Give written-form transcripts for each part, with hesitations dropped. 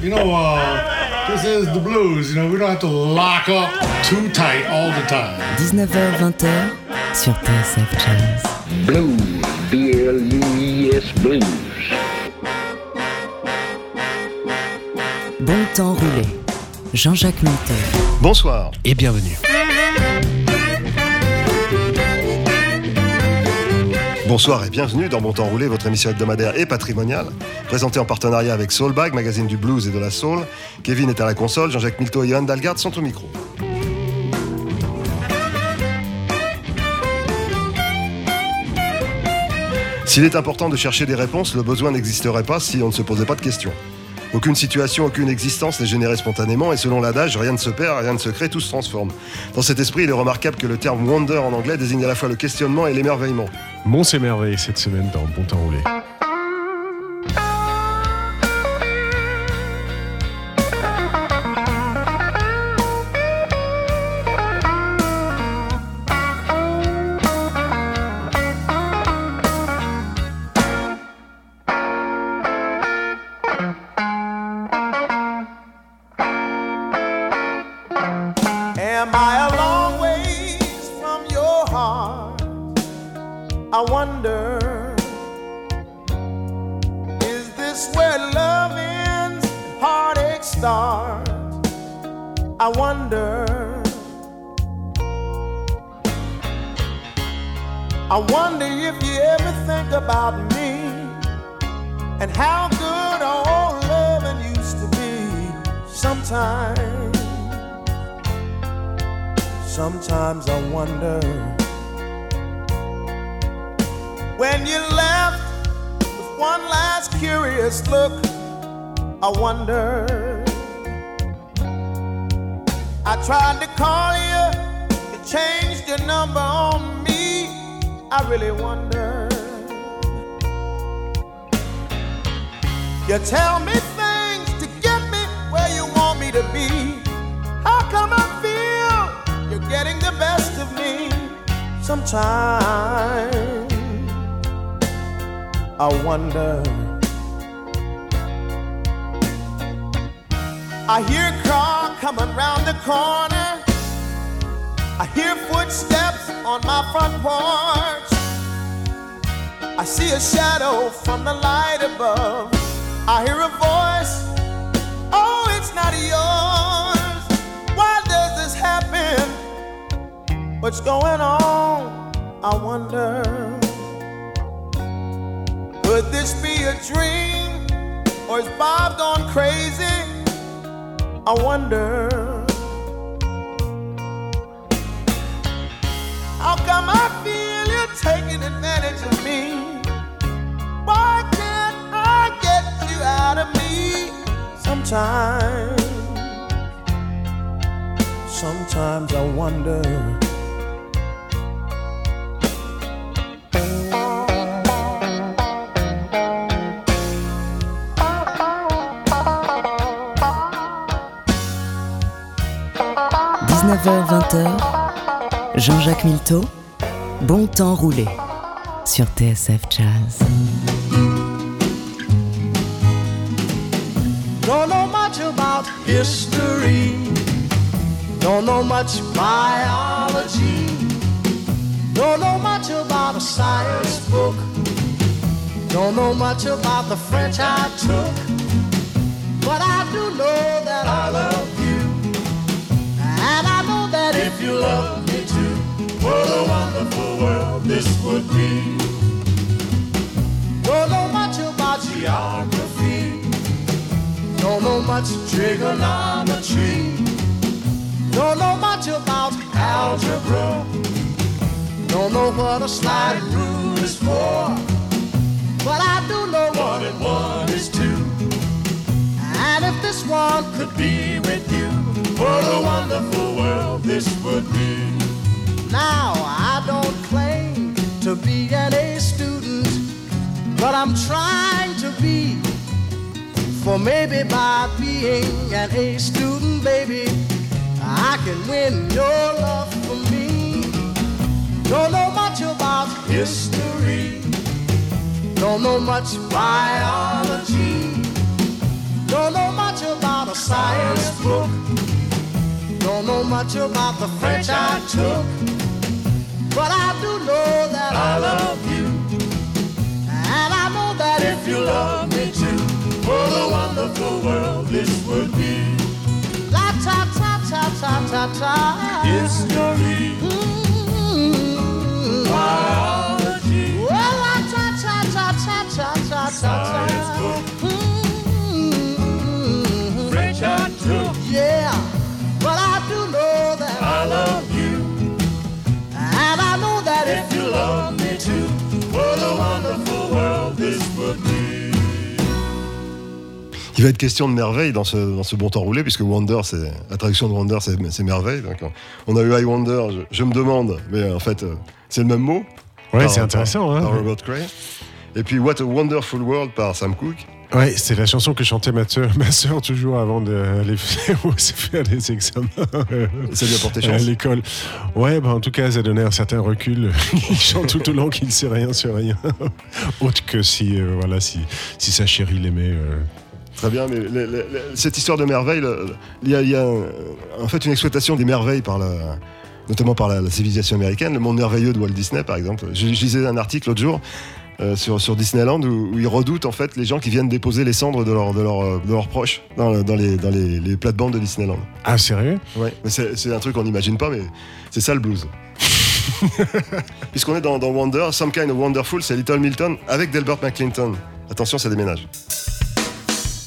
You know, this is the blues. You know, we don't have to lock up too tight all the time. 19h-20h sur TSF Jazz. Blues, B-L-U-E-S, blues. Bon temps roulé. Jean-Jacques Monteur. Bonsoir et bienvenue. Bonsoir et bienvenue dans Bon Temps Roulé, votre émission hebdomadaire et patrimoniale, présentée en partenariat avec Soulbag, magazine du blues et de la soul. Kevin est à la console, Jean-Jacques Milteau et Johan Dalgarde sont au micro. S'il est important de chercher des réponses, le besoin n'existerait pas si on ne se posait pas de questions. Aucune situation, aucune existence n'est générée spontanément et selon l'adage, rien ne se perd, rien ne se crée, tout se transforme. Dans cet esprit, il est remarquable que le terme « wonder » en anglais désigne à la fois le questionnement et l'émerveillement. Bon s'émerveille cette semaine dans Bon Temps Roulé. What's going on? I wonder. Could this be a dream? Or is Bob gone crazy? I wonder. How come I feel you're taking advantage of me? Why can't I get you out of me? Sometimes I wonder. Jean-Jacques Milteau, Bon Temps Roulé sur TSF Jazz. Don't know much about history, don't know much biology, don't know much about a science book, don't know much about the French I took, but I do know that I love you, and I know that if you love me too, what a wonderful world this would be. Don't know much about geography, don't know much trigonometry, don't know much about algebra, don't know what a sliding rule is for, but I do know one and one is two, and if this one could be with you, what a wonderful world this would be. Now, I don't claim to be an A student, but I'm trying to be. For maybe by being an A student, baby, I can win your love for me. Don't know much about history, Don't know much biology. Don't know much about a science book. Don't know much about the French I took. But I do know that I love you. And I know that if you love me too, what a wonderful world this would be. La ta ta ta ta ta ta. It's history. Mm-hmm. Biology. Well, la ta ta ta ta ta ta ta. Science book. Yeah, but I do know that I love you, and I know that if you love me too, what a wonderful world this would be. Il va être question de merveille dans ce bon temps roulé, puisque Wonder, c'est la traduction de Wonder, c'est merveille. Donc, on a eu I Wonder, je me demande, mais en fait c'est le même mot. Ouais, c'est intéressant. Par Robert Cray. Et puis What a Wonderful World par Sam Cooke. Ouais, c'est la chanson que chantait ma sœur toujours avant d'aller faire les examens. Ça lui a porté chance. À l'école. Ouais, bah en tout cas, ça donnait un certain recul. Il chante tout au long qu'il ne sait rien sur rien. Autre que si sa chérie l'aimait. Très bien, mais cette histoire de merveille, il y a en fait une exploitation des merveilles notamment par la civilisation américaine. Le monde merveilleux de Walt Disney, par exemple. Je lisais un article l'autre jour. Sur Disneyland où ils redoutent en fait les gens qui viennent déposer les cendres de leurs proches dans les plates-bandes de Disneyland. Ah, sérieux ? Ouais, mais c'est un truc qu'on n'imagine pas, mais c'est ça le blues. Puisqu'on est dans Wonder, Some Kind of Wonderful, c'est Little Milton avec Delbert McClinton. Attention, ça déménage.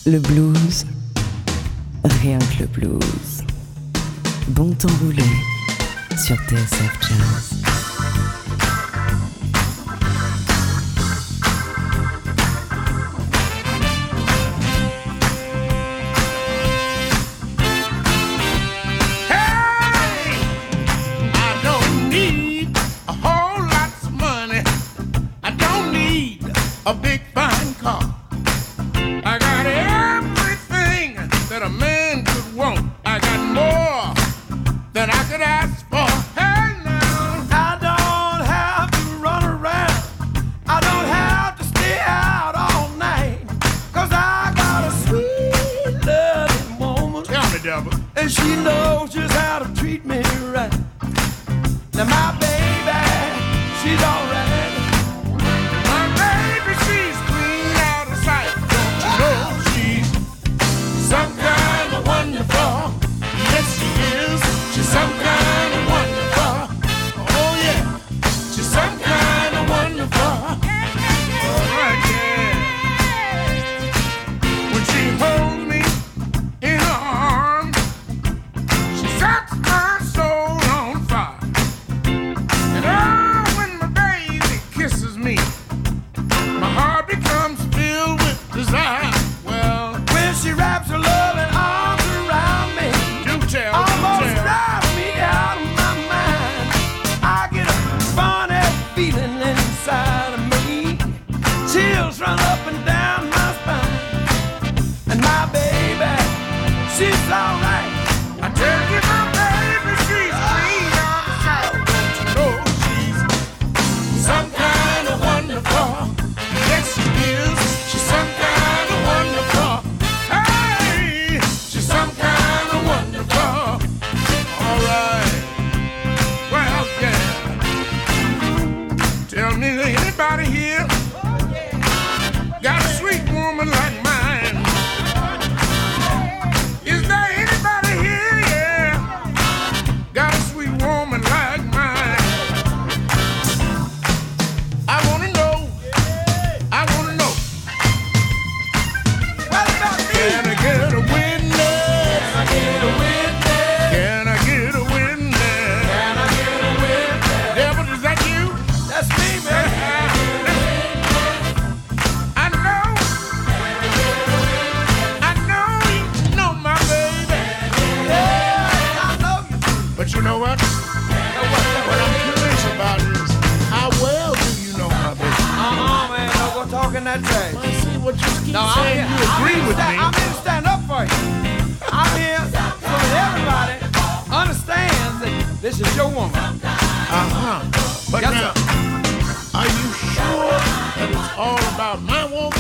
Le blues, rien que le blues. Bon temps roulé sur TSF Jazz. A big fine car. I got everything that a man could want. I got more than I could ask for. Hey now, I don't have to run around. I don't have to stay out all night. Cause I got a sweet loving woman. Tell me, Deborah. And she knows just how to treat me right. Now my baby, she's alright. Some kind of wonderful, oh yeah, she's some kind of wonderful, all right, yeah. When she holds me in her arms, she sets my soul on fire. And oh, when my baby kisses me, my heart becomes filled with desire. Well, when she wraps her loving arms around me, do tell, almost do tell. Run up and down my spine. And my baby, she's alright. I tell you my baby, she's clean on the side. Don't you know she's some kind of wonderful. Yes she is, she's some kind of wonderful. Hey, she's some kind of wonderful. Alright, well yeah. Tell me, anybody here got a sweet woman like mine? Is there anybody here, yeah, got a sweet woman like mine? I wanna know, I wanna know. What about me? Can I get a witness? Can I get a witness? Can I get a witness? Can I get a witness? Devil, is that you? That's me, man. You know what? What I'm curious about is how well do you know my baby? Man, I was talking that trash. I see what you keep saying. You agree with me. I'm here to stand up for you. I'm here so that everybody understands that this is your woman. But yes, now, sir. Are you sure that it's all about my woman.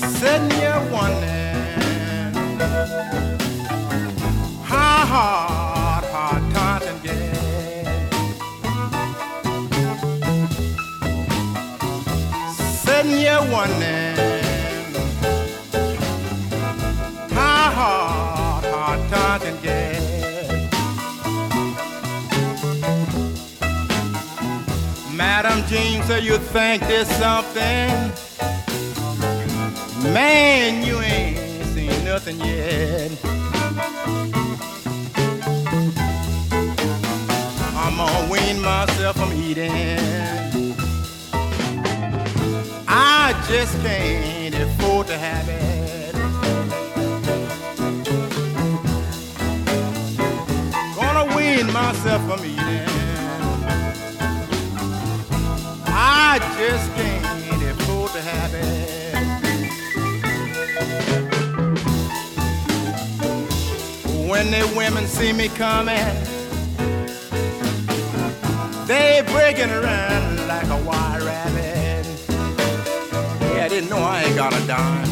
Sitting here wondering how hard time can get. Sitting here wondering how hard time can get. Madam Jean, so you think there's something? Man, you ain't seen nothing yet. I'm gonna wean myself from eating. I just can't afford to have it. Gonna wean myself from eating. I just can't afford to have it. When the women see me coming, they breaking around like a wild rabbit. Yeah, I didn't know I ain't got a dime.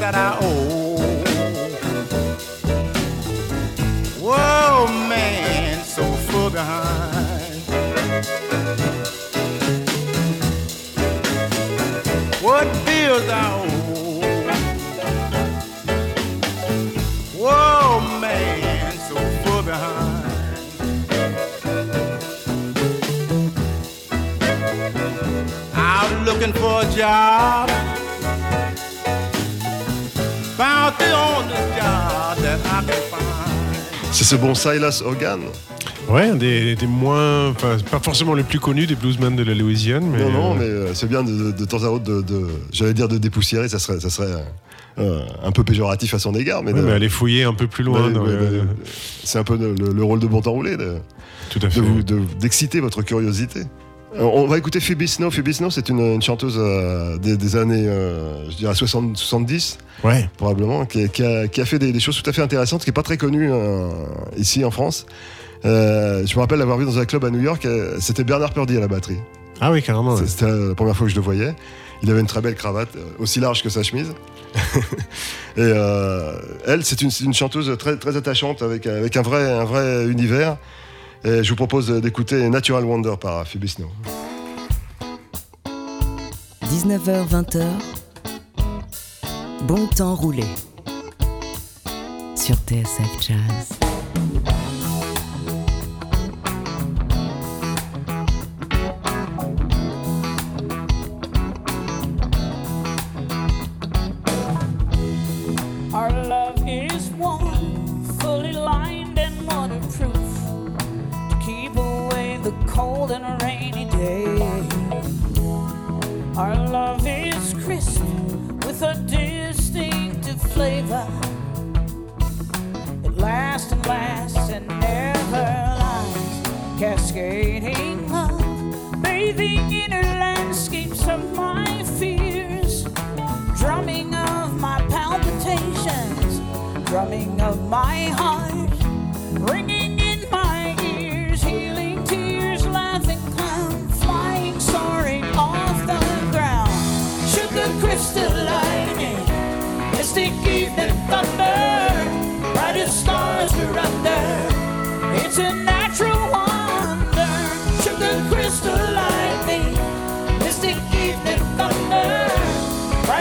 That I owe. Whoa, man, so full behind. What bills I owe. Whoa, man, so full behind. Out looking for a job. C'est ce bon Silas Hogan. Ouais, un des moins, enfin, pas forcément le plus connu des bluesmen de la Louisiane. Mais... Non, mais c'est bien de temps à autre de j'allais dire de dépoussiérer, ça serait un peu péjoratif à son égard. Mais, ouais, mais aller fouiller un peu plus loin. C'est un peu le rôle de bon temps roulé. Tout à fait. D'exciter votre curiosité. On va écouter Phoebe Snow. Phoebe Snow, c'est une chanteuse des années, je dirais, 70, ouais, probablement, qui a fait des choses tout à fait intéressantes, qui n'est pas très connue ici en France. Je me rappelle l'avoir vue dans un club à New York, c'était Bernard Purdy à la batterie. Ah oui, carrément. Ouais. C'était la première fois que je le voyais. Il avait une très belle cravate, aussi large que sa chemise. Et elle, c'est une chanteuse très, très attachante, avec un vrai univers. Et je vous propose d'écouter Natural Wonder par Phoebe Snow. 19h-20h, bon temps roulé sur TSF Jazz.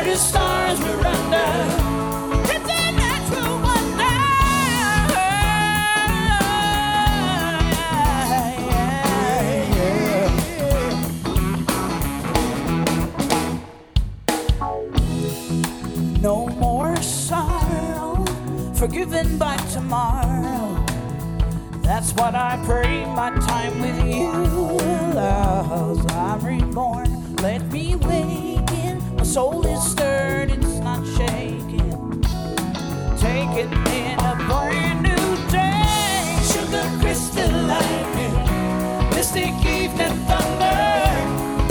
brightest stars we're under. No more sorrow, forgiven by tomorrow. That's what I pray my time with you will allows. I'm reborn, let me waken. My soul is stirred, it's not shaken. Taken in a brand new day. Sugar crystal lightning, mystic evening thunder.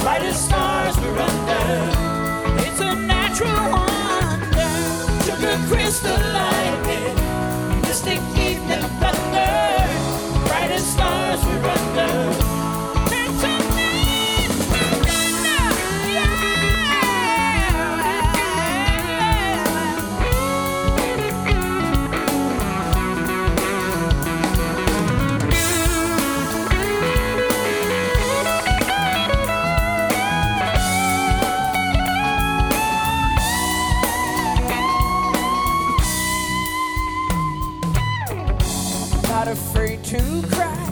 Brightest stars we're under. It's a natural one. Crystal lightning, mystic evening thunder, brightest stars we run through. To cry,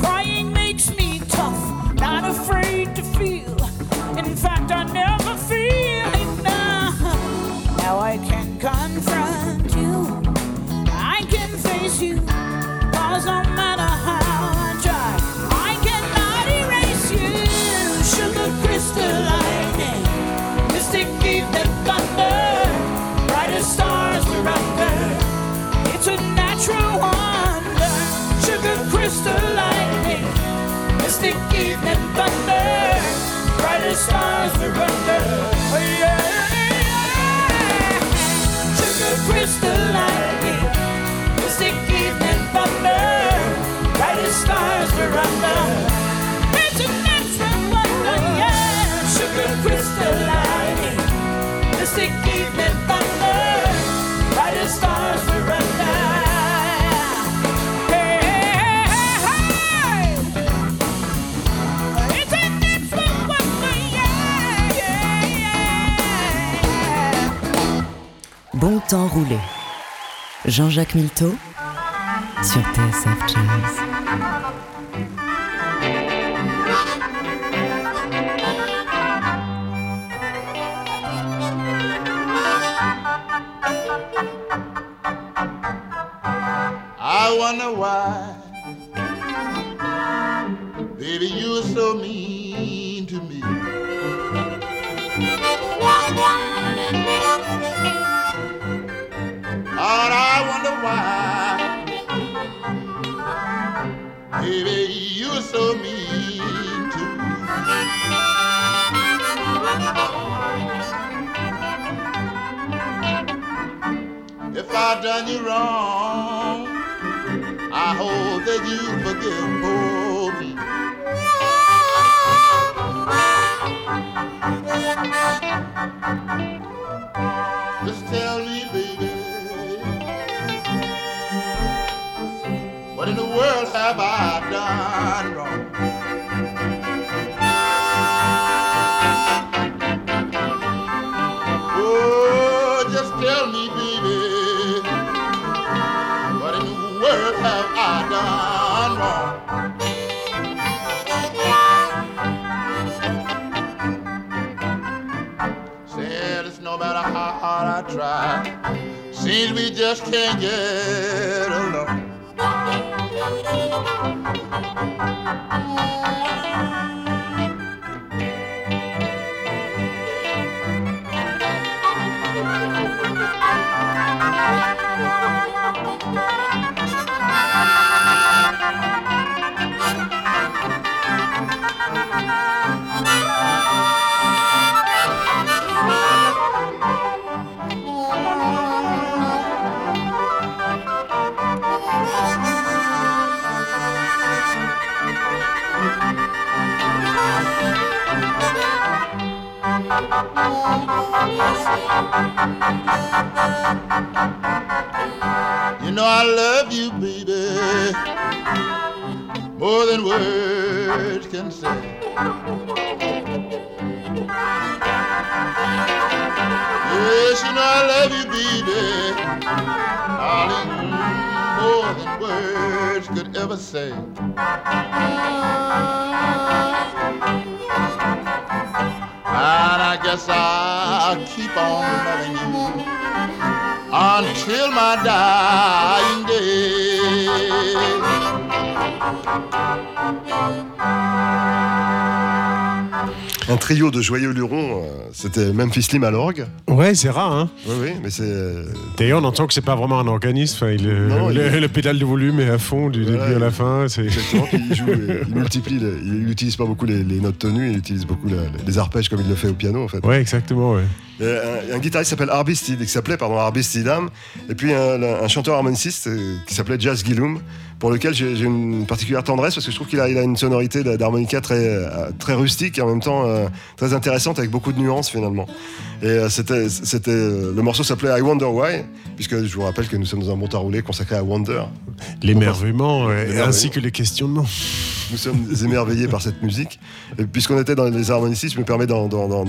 crying makes me tough, not afraid to feel, in fact I never feel enough. Now I can confront you, I can face you, cause no matter how I try, I cannot erase you. Sugar crystal lightning, mystic evening thunder, brightest stars we're under, it's a natural one. Crystal lightning, mystic evening thunder, brightest stars we're under. Oh yeah. Sugar crystal lightning, mystic evening thunder, brightest stars we're under. It's a natural wonder, yeah. Sugar crystal lightning, mystic evening thunder, brightest stars we're under. Bon temps roulé. Jean-Jacques Milteau sur TSF Jazz. I wonder why, baby, you're so mean to me. Lord, I wonder why, baby, you're so mean to me. If I've done you wrong, I hope that you forgive me. Just tell me, baby, what in the world have I done wrong? Oh, just tell me, baby, what in the world have I done wrong? Said it's no matter how hard I try, seems we just can't get along. You know I love you, baby, more than words can say. Yes, and I love you, baby, darling, more than words could ever say. And I guess I'll keep on loving you until my dying day. Un trio de joyeux lurons, c'était Memphis Lim à l'orgue. Ouais, c'est rare, hein. Oui, oui, mais c'est... D'ailleurs, on entend que c'est pas vraiment un organiste. Enfin, le pédale de volume est à fond du début à la fin. C'est... Exactement, puis il joue, il multiplie, il n'utilise pas beaucoup les notes tenues, il utilise beaucoup les arpèges comme il le fait au piano, en fait. Ouais, exactement, ouais. Un guitariste s'appelle Arby Stidham, et puis un chanteur harmoniciste qui s'appelait Jazz Gillum, pour lequel j'ai une particulière tendresse parce que je trouve qu'il a une sonorité d'harmonica très, très rustique et en même temps très intéressante, avec beaucoup de nuances finalement. Et le morceau s'appelait I Wonder Why, puisque je vous rappelle que nous sommes dans un bon temps roulé consacré à Wonder. L'émerveillement, ainsi que les questionnements. Nous sommes émerveillés par cette musique. Et puisqu'on était dans les harmonicistes, je me permets d'en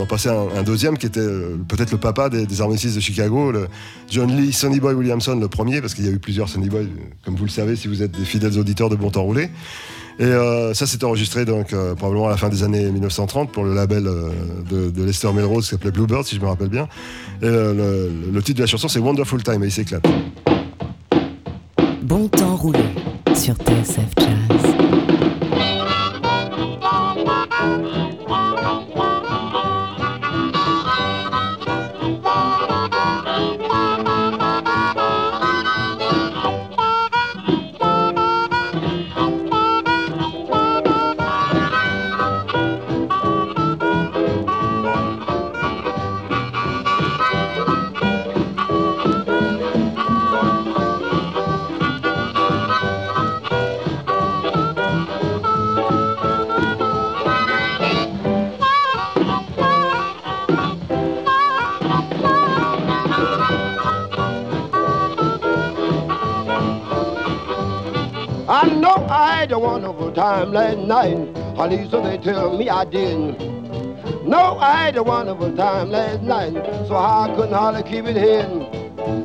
passer un deuxième qui était peut-être le papa des harmonicistes de Chicago, Sonny Boy Williamson, le premier, parce qu'il y a eu plusieurs Sonny Boy, comme vous le savez si vous êtes des fidèles auditeurs de Bon Temps Roulé. Et ça s'est enregistré donc probablement à la fin des années 1930 pour le label de Lester Melrose qui s'appelait Bluebird, si je me rappelle bien. Et le titre de la chanson, c'est Wonderful Time, et il s'éclate. Bon Temps Roulé sur TSF Jazz. Time last night, at least so they tell me I didn't. No, I had a wonderful time last night, so I couldn't hardly keep it hidden.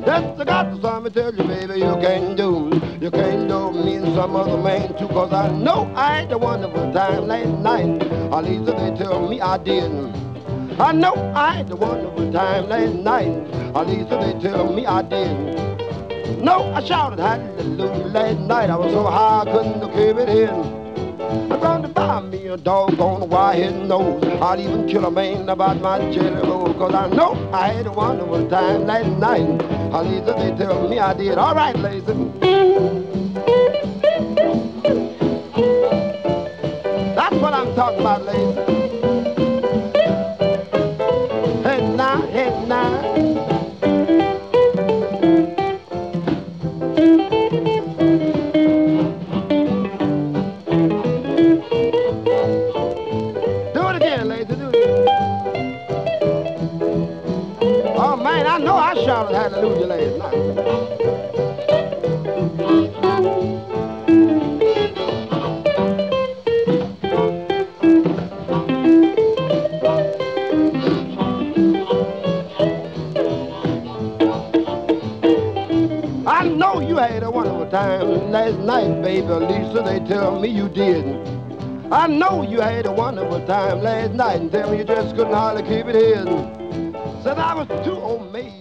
That's I got to something to tell you, baby, you can't do me and some other man too, cause I know I had a wonderful time last night, at least so they tell me I didn't. I know I had a wonderful time last night, at least so they tell me I didn't. No, I shouted hallelujah last night, I was so high I couldn't keep it hidden. I'm going to buy me a doggone wire-headed nose. I'd even kill a man about my jelly roll, cause I know I had a wonderful time last night. At least they tell me I did. All right, ladies. That's what I'm talking about, ladies. Hey, now, hey, now. Hallelujah last night. I know you had a wonderful time last night, baby Lisa, they tell me you didn't. I know you had a wonderful time last night, and tell me you just couldn't hardly keep it hidden. Said I was too old maid.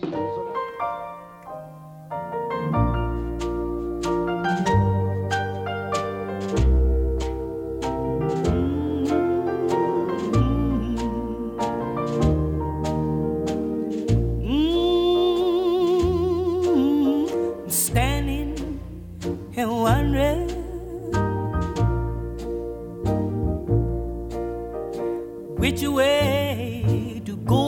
Which way to go?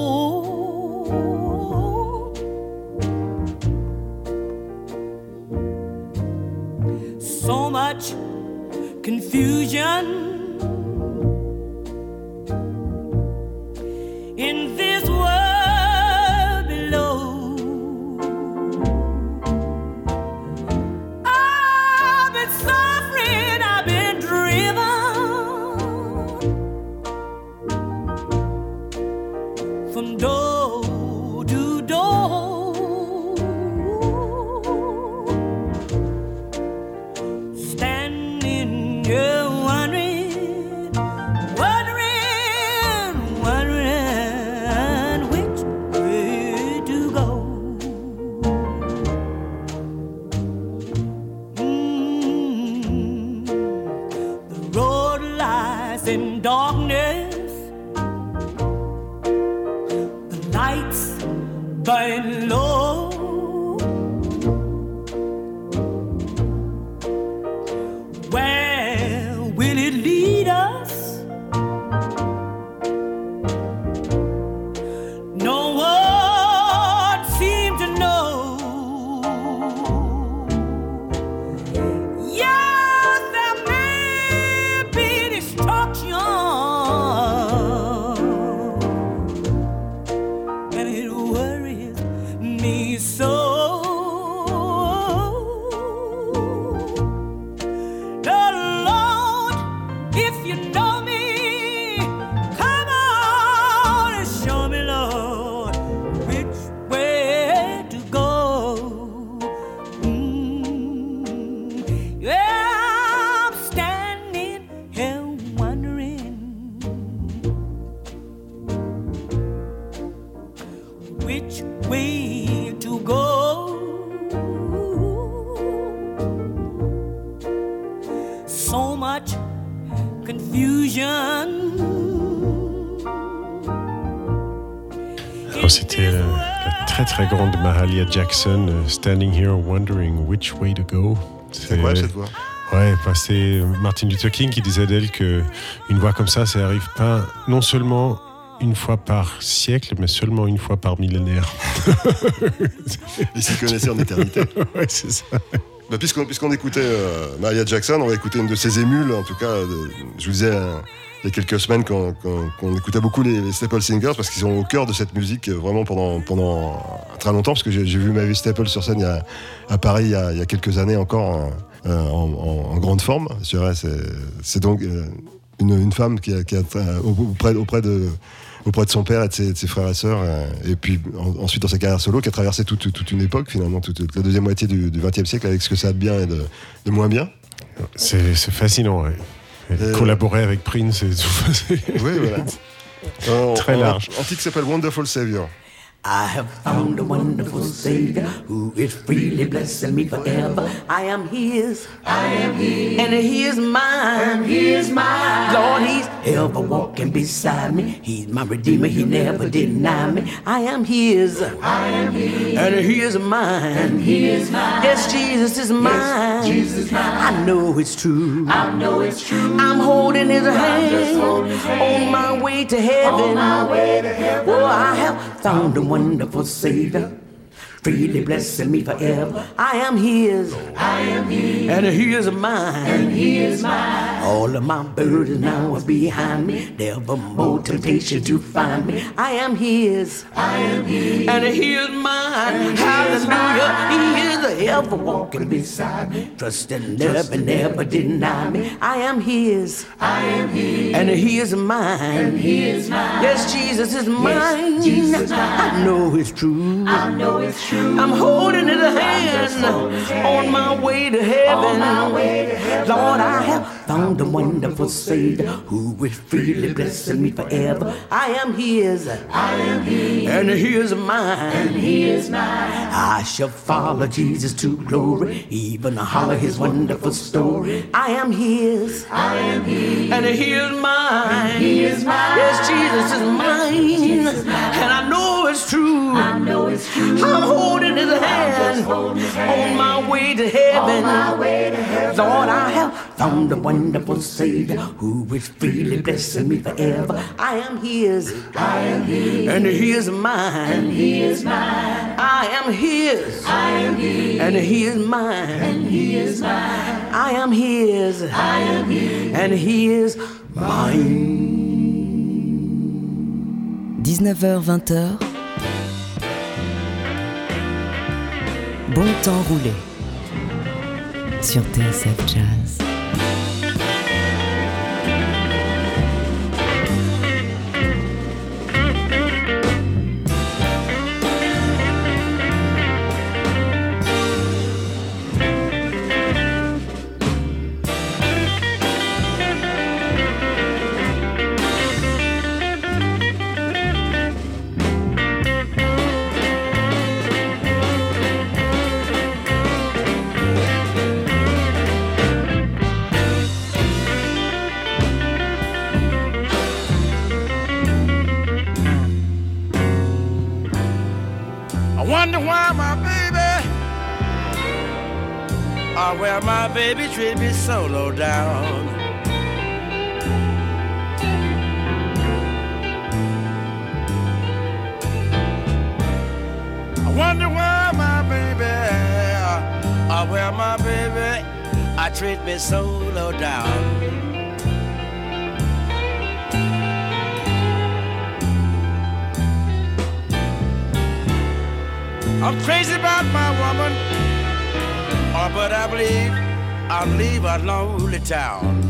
Mahalia Jackson, Standing Here Wondering Which Way to Go. C'est moi cette voix. Ouais, bah c'est Martin Luther King qui disait d'elle qu'une voix comme ça arrive pas non seulement une fois par siècle, mais seulement une fois par millénaire. Ils s'y connaissaient en éternité. Ouais, c'est ça. Bah, puisqu'on écoutait Mahalia Jackson, on va écouter une de ses émules, en tout cas, je vous disais... il y a quelques semaines qu'on écoutait beaucoup les Staple Singers parce qu'ils sont au cœur de cette musique vraiment pendant très longtemps, parce que j'ai vu Mavis Staples sur scène à Paris il y a quelques années encore en grande forme. Je dirais, c'est donc une femme qui a auprès de son père et de ses frères et sœurs, et puis ensuite dans sa carrière solo, qui a traversé toute une époque, finalement toute la deuxième moitié du XXe siècle, avec ce que ça a de bien et de moins bien. C'est fascinant, oui. Collaborer avec Prince et tout. Oui, voilà. Très large. Un titre qui s'appelle Wonderful Savior. I have found a wonderful Savior who is freely blessing me forever. I am His, and He is mine, and He is mine. Lord, He's ever walking beside me. He's my Redeemer, He never denied me. I am His, and He is mine, and He is mine. Yes, Jesus is mine. Yes, Jesus is mine. I know it's true. I'm holding His hand on my way to heaven. Oh, I have found a wonderful Savior, freely blessing me forever. I am His, and He is mine, and He is mine. All of my burdens now are behind me. Never more temptation to find me. I am His, and He is mine. And He Hallelujah, is mine. He is ever walking beside me. Trust and never deny me. I am His, and He is mine, and He is mine. Yes, Jesus is mine. Yes, Jesus is mine. I know it's true. I'm holding His hand on my way to heaven. Lord, I have found a wonderful Savior who is freely blessing me forever. I am His, and He is mine, and He is mine. I shall follow Jesus to glory, even holler His wonderful story. I am His, and He is mine, and He is mine. Yes, Jesus is mine, and I know it's true. I'm holding His hand on my way to heaven. Lord, I have found a wonderful Savior who is freely blessing me forever. I am His, and He is mine, and He is mine. I am His, and He is mine, and He is mine. I am His, and He is mine. 19h-20h. Bon temps roulé sur TSF Jazz. by my baby. Oh, well, my baby treat me so low down. I wonder why my baby, oh, well, my baby, I treat me so low down. I'm crazy about my woman, oh, but I believe I'll leave a lonely town.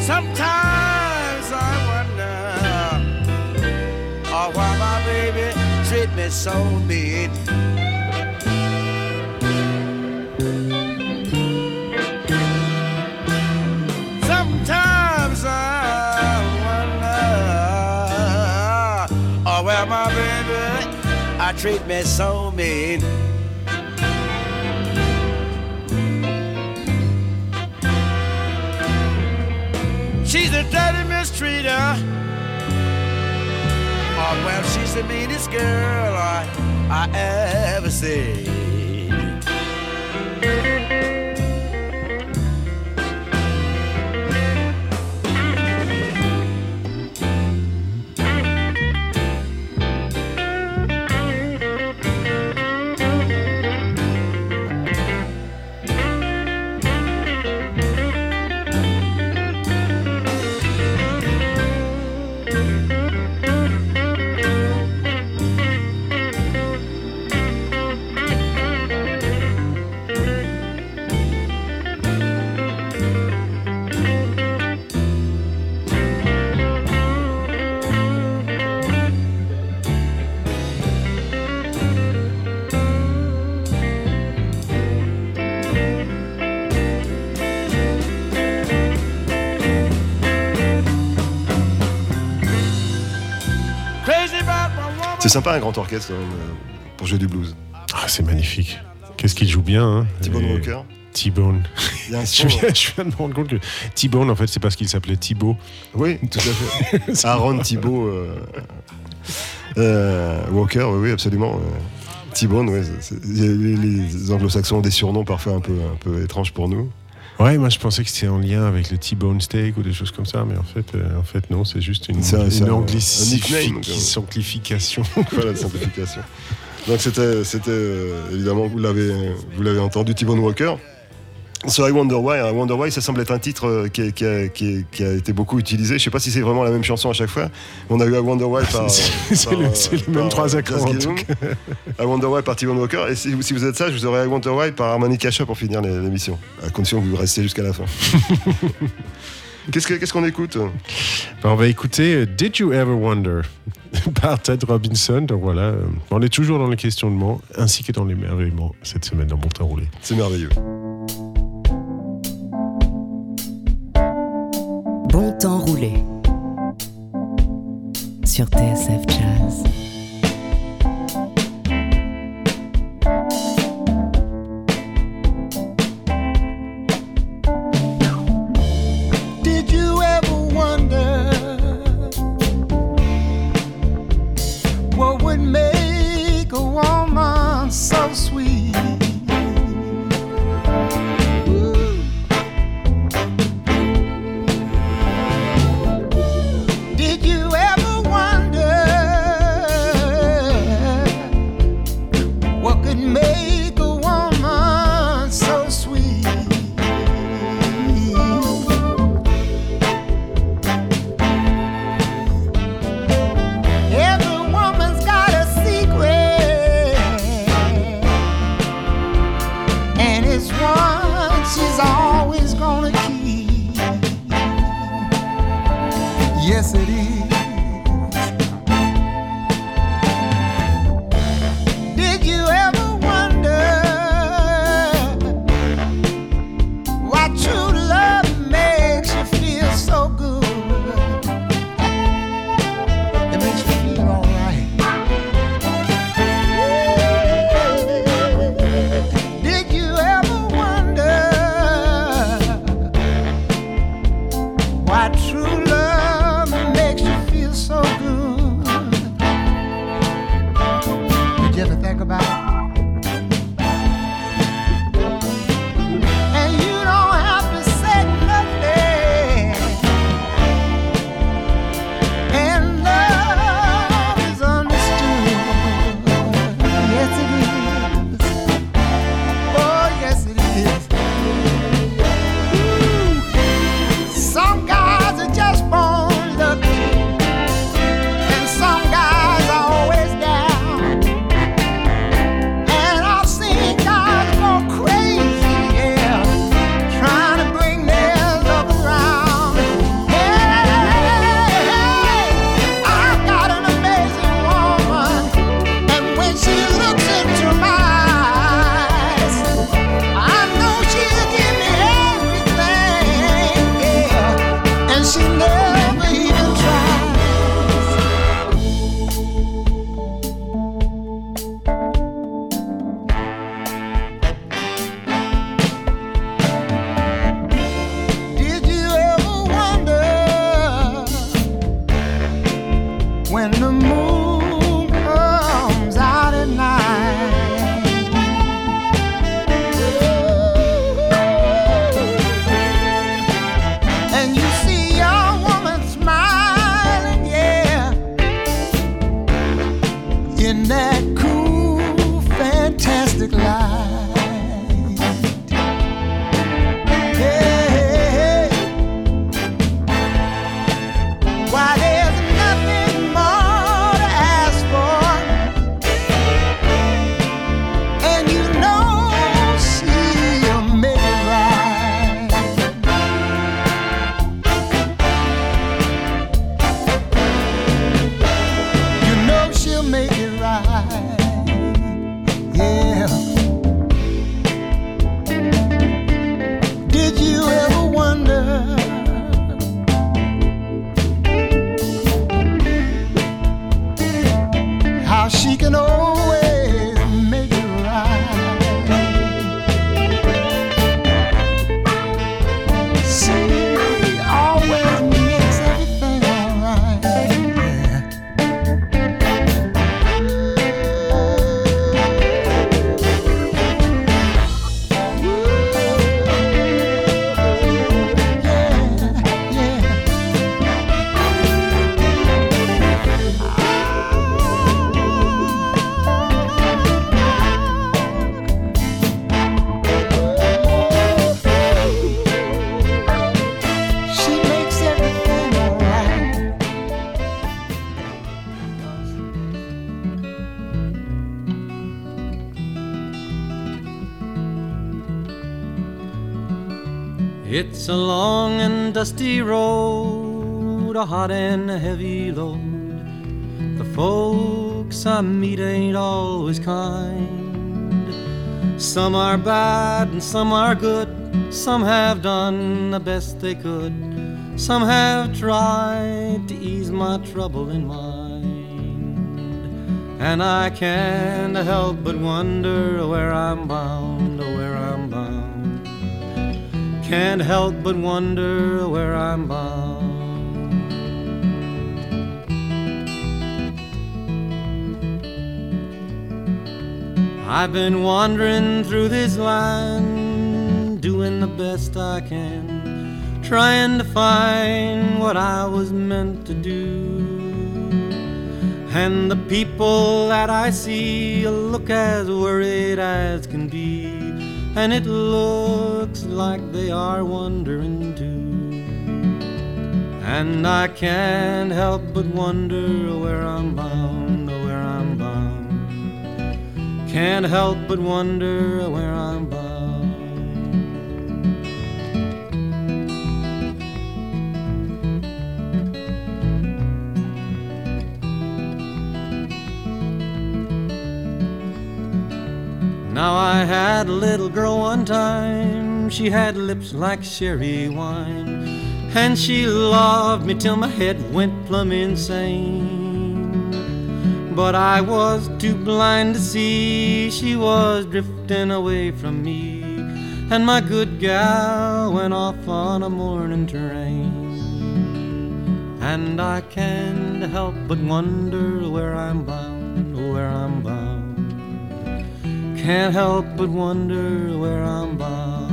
Sometimes I wonder, oh, why my baby treat me so mean. Treat me so mean. She's a dirty mistreater. Oh, well, she's the meanest girl I ever see. C'est sympa un grand orchestre pour jouer du blues. Ah, c'est magnifique. Qu'est-ce qu'il joue bien, hein. T-Bone Walker. T-Bone. Je viens de me rendre compte que T-Bone, en fait, c'est parce qu'il s'appelait Thibaut. Oui, tout à fait. Aaron Thibaut Walker, oui, absolument. T-Bone, oui. Les anglo-saxons ont des surnoms parfois un peu étranges pour nous. Ouais, moi je pensais que c'était en lien avec le T-Bone Steak ou des choses comme ça, mais en fait non, c'est juste une anglification. Voilà, simplification. Donc c'était évidemment, vous l'avez entendu, T-Bone Walker. So I Wonder Why, ça semble être un titre qui a été beaucoup utilisé. Je ne sais pas si c'est vraiment la même chanson à chaque fois. On a eu I Wonder Why par... c'est les mêmes trois accords en tout cas. I Wonder Why par T-Bone Walker. Et si vous êtes sage, vous aurez I Wonder Why par Harmony Kasha pour finir l'émission. À condition que vous restez jusqu'à la fin. Qu'est-ce qu'on écoute ? On va écouter Did You Ever Wonder par Ted Robinson. Donc voilà, on est toujours dans les questionnements ainsi que dans l'émerveillement cette semaine dans Bon Train Roulé. C'est merveilleux. Bon temps roulé sur TSF Jazz. Did you ever wonder what would make a woman so sweet? True. It's a long and dusty road, a hot and a heavy load. The folks I meet ain't always kind. Some are bad and some are good. Some have done the best they could. Some have tried to ease my trouble in mind. And I can't help but wonder where I'm bound, where I'm bound. Can't help but wonder where I'm bound. I've been wandering through this land, doing the best I can, trying to find what I was meant to do. And the people that I see look as worried as can be, and it looks like they are wondering too. And I can't help but wonder where I'm bound, where I'm bound. Can't help but wonder where I'm bound. Now I had a little girl one time, she had lips like sherry wine, and she loved me till my head went plumb insane. But I was too blind to see she was drifting away from me, and my good gal went off on a morning train. And I can't help but wonder where I'm bound, where I'm bound. Can't help but wonder where I'm bound.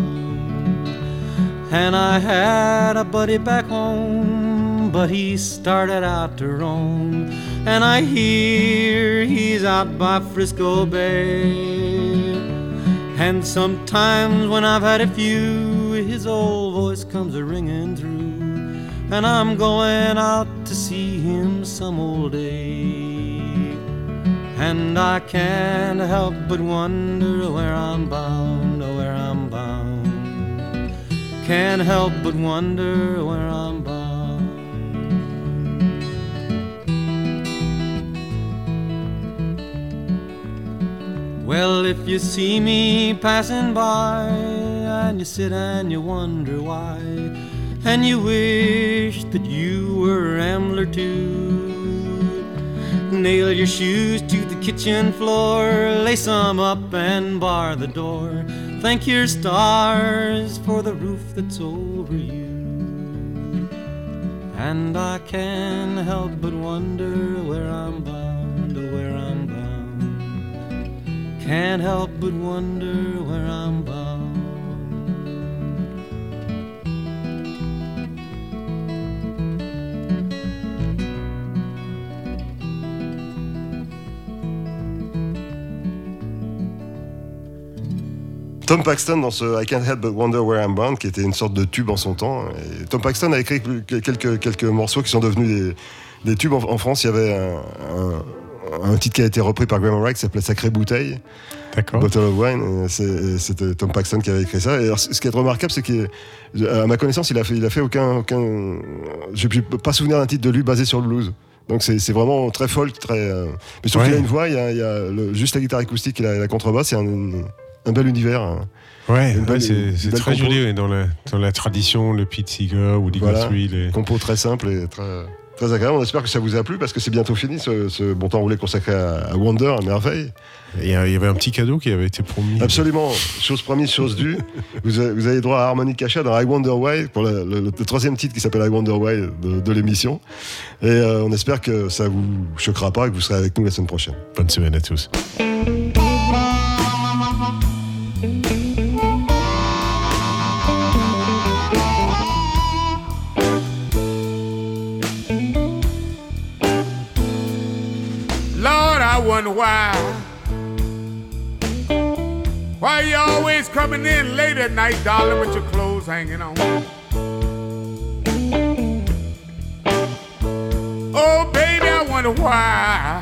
And I had a buddy back home, but he started out to roam, and I hear he's out by Frisco Bay. And sometimes when I've had a few, his old voice comes a-ringing through, and I'm going out to see him some old day. And I can't help but wonder where I'm bound, where I'm bound. Can't help but wonder where I'm bound. Well, if you see me passing by, and you sit and you wonder why, and you wish that you were a rambler too, nail your shoes to the kitchen floor, lace them up and bar the door. Thank your stars for the roof that's over you. And I can't help but wonder where I'm bound, where I'm bound. Can't help but wonder where I'm bound. Tom Paxton dans ce I Can't Help But Wonder Where I'm Bound, qui était une sorte de tube en son temps. Et Tom Paxton a écrit quelques morceaux qui sont devenus des tubes en France. Il y avait un titre qui a été repris par Graham Wright qui s'appelait Sacrée Bouteille. D'accord. Bottle of Wine. C'était Tom Paxton qui avait écrit ça. Et alors, ce qui est remarquable, c'est qu'à ma connaissance, il a fait aucun. Je ne peux pas souvenir d'un titre de lui basé sur le blues. Donc c'est vraiment très folk, très. Mais surtout qu'il a une voix, il y a juste la guitare acoustique et la contrebasse. Il y a un bel univers. Ouais, c'est très joli dans la tradition, le Pete Seeger ou Dick Guthrie. Voilà, compos très simple et très, très agréable. On espère que ça vous a plu parce que c'est bientôt fini ce bon temps roulé consacré à Wonder, à merveille. Il y avait un petit cadeau qui avait été promis. Absolument, chose promise, chose due. Vous avez droit à Harmonic Cacha dans I Wonder Why, pour le troisième titre qui s'appelle I Wonder Why de l'émission. Et on espère que ça ne vous choquera pas et que vous serez avec nous la semaine prochaine. Bonne semaine à tous. Why you always coming in late at night, darling, with your clothes hanging on? Oh, baby, I wonder why.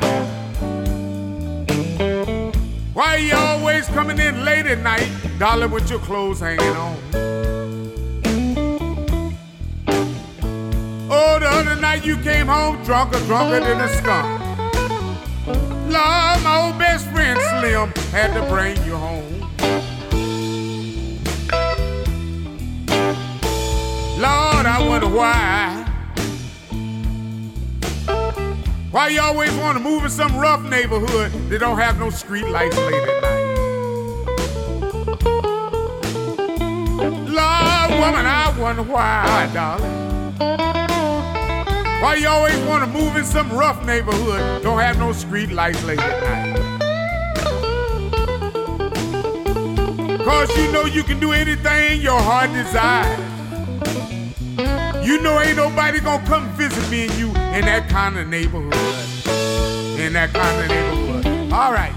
Why you always coming in late at night, darling, with your clothes hanging on? Oh, the other night you came home drunker than a skunk. Lord, my old best friend Slim had to bring you home. Lord, I wonder why you always want to move in some rough neighborhood that don't have no street lights late at night. Lord, woman, I wonder why, darling. Why you always want to move in some rough neighborhood, don't have no street lights late at night. Cause you know you can do anything your heart desires. You know ain't nobody gonna come visit me and you in that kind of neighborhood. In that kind of neighborhood. All right.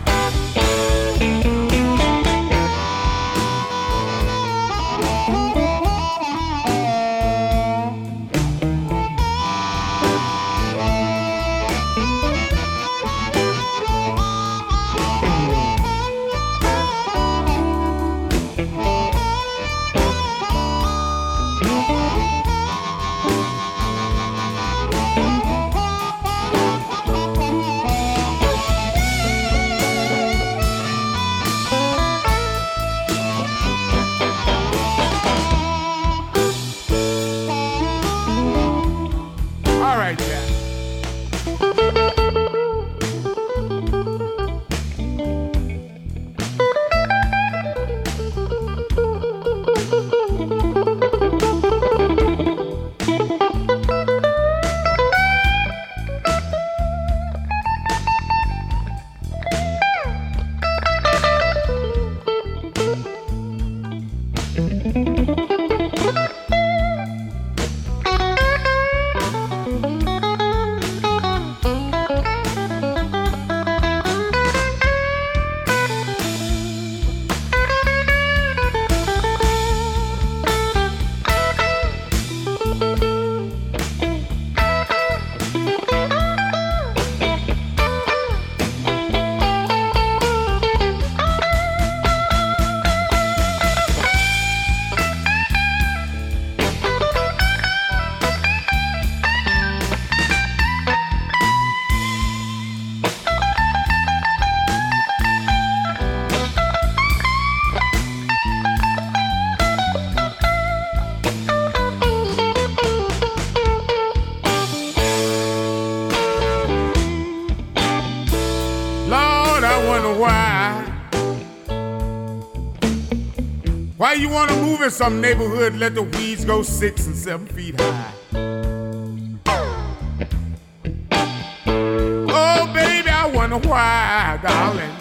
Why you wanna move in some neighborhood, let the weeds go 6 and 7 feet high? Oh, baby, I wonder why, darling.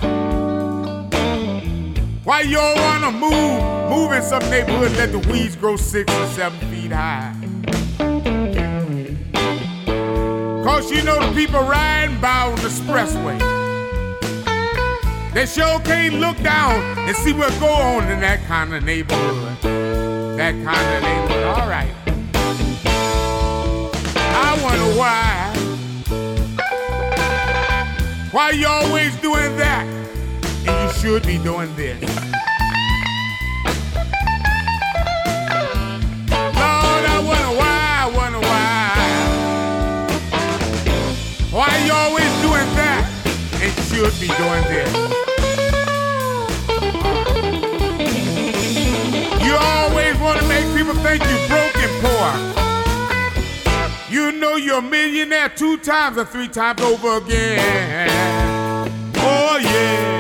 Why you wanna move in some neighborhood, let the weeds grow 6 and 7 feet high? Cause you know the people riding by on the expressway. They sure can't look down and see what go on in that kind of neighborhood. That kind of neighborhood, all right. I wonder why. Why you always doing that? And you should be doing this. Lord, I wonder why. Why you always doing that? And you should be doing this. You always want to make people think you broke and poor. You know you're a millionaire 2 times or 3 times over again. Oh yeah.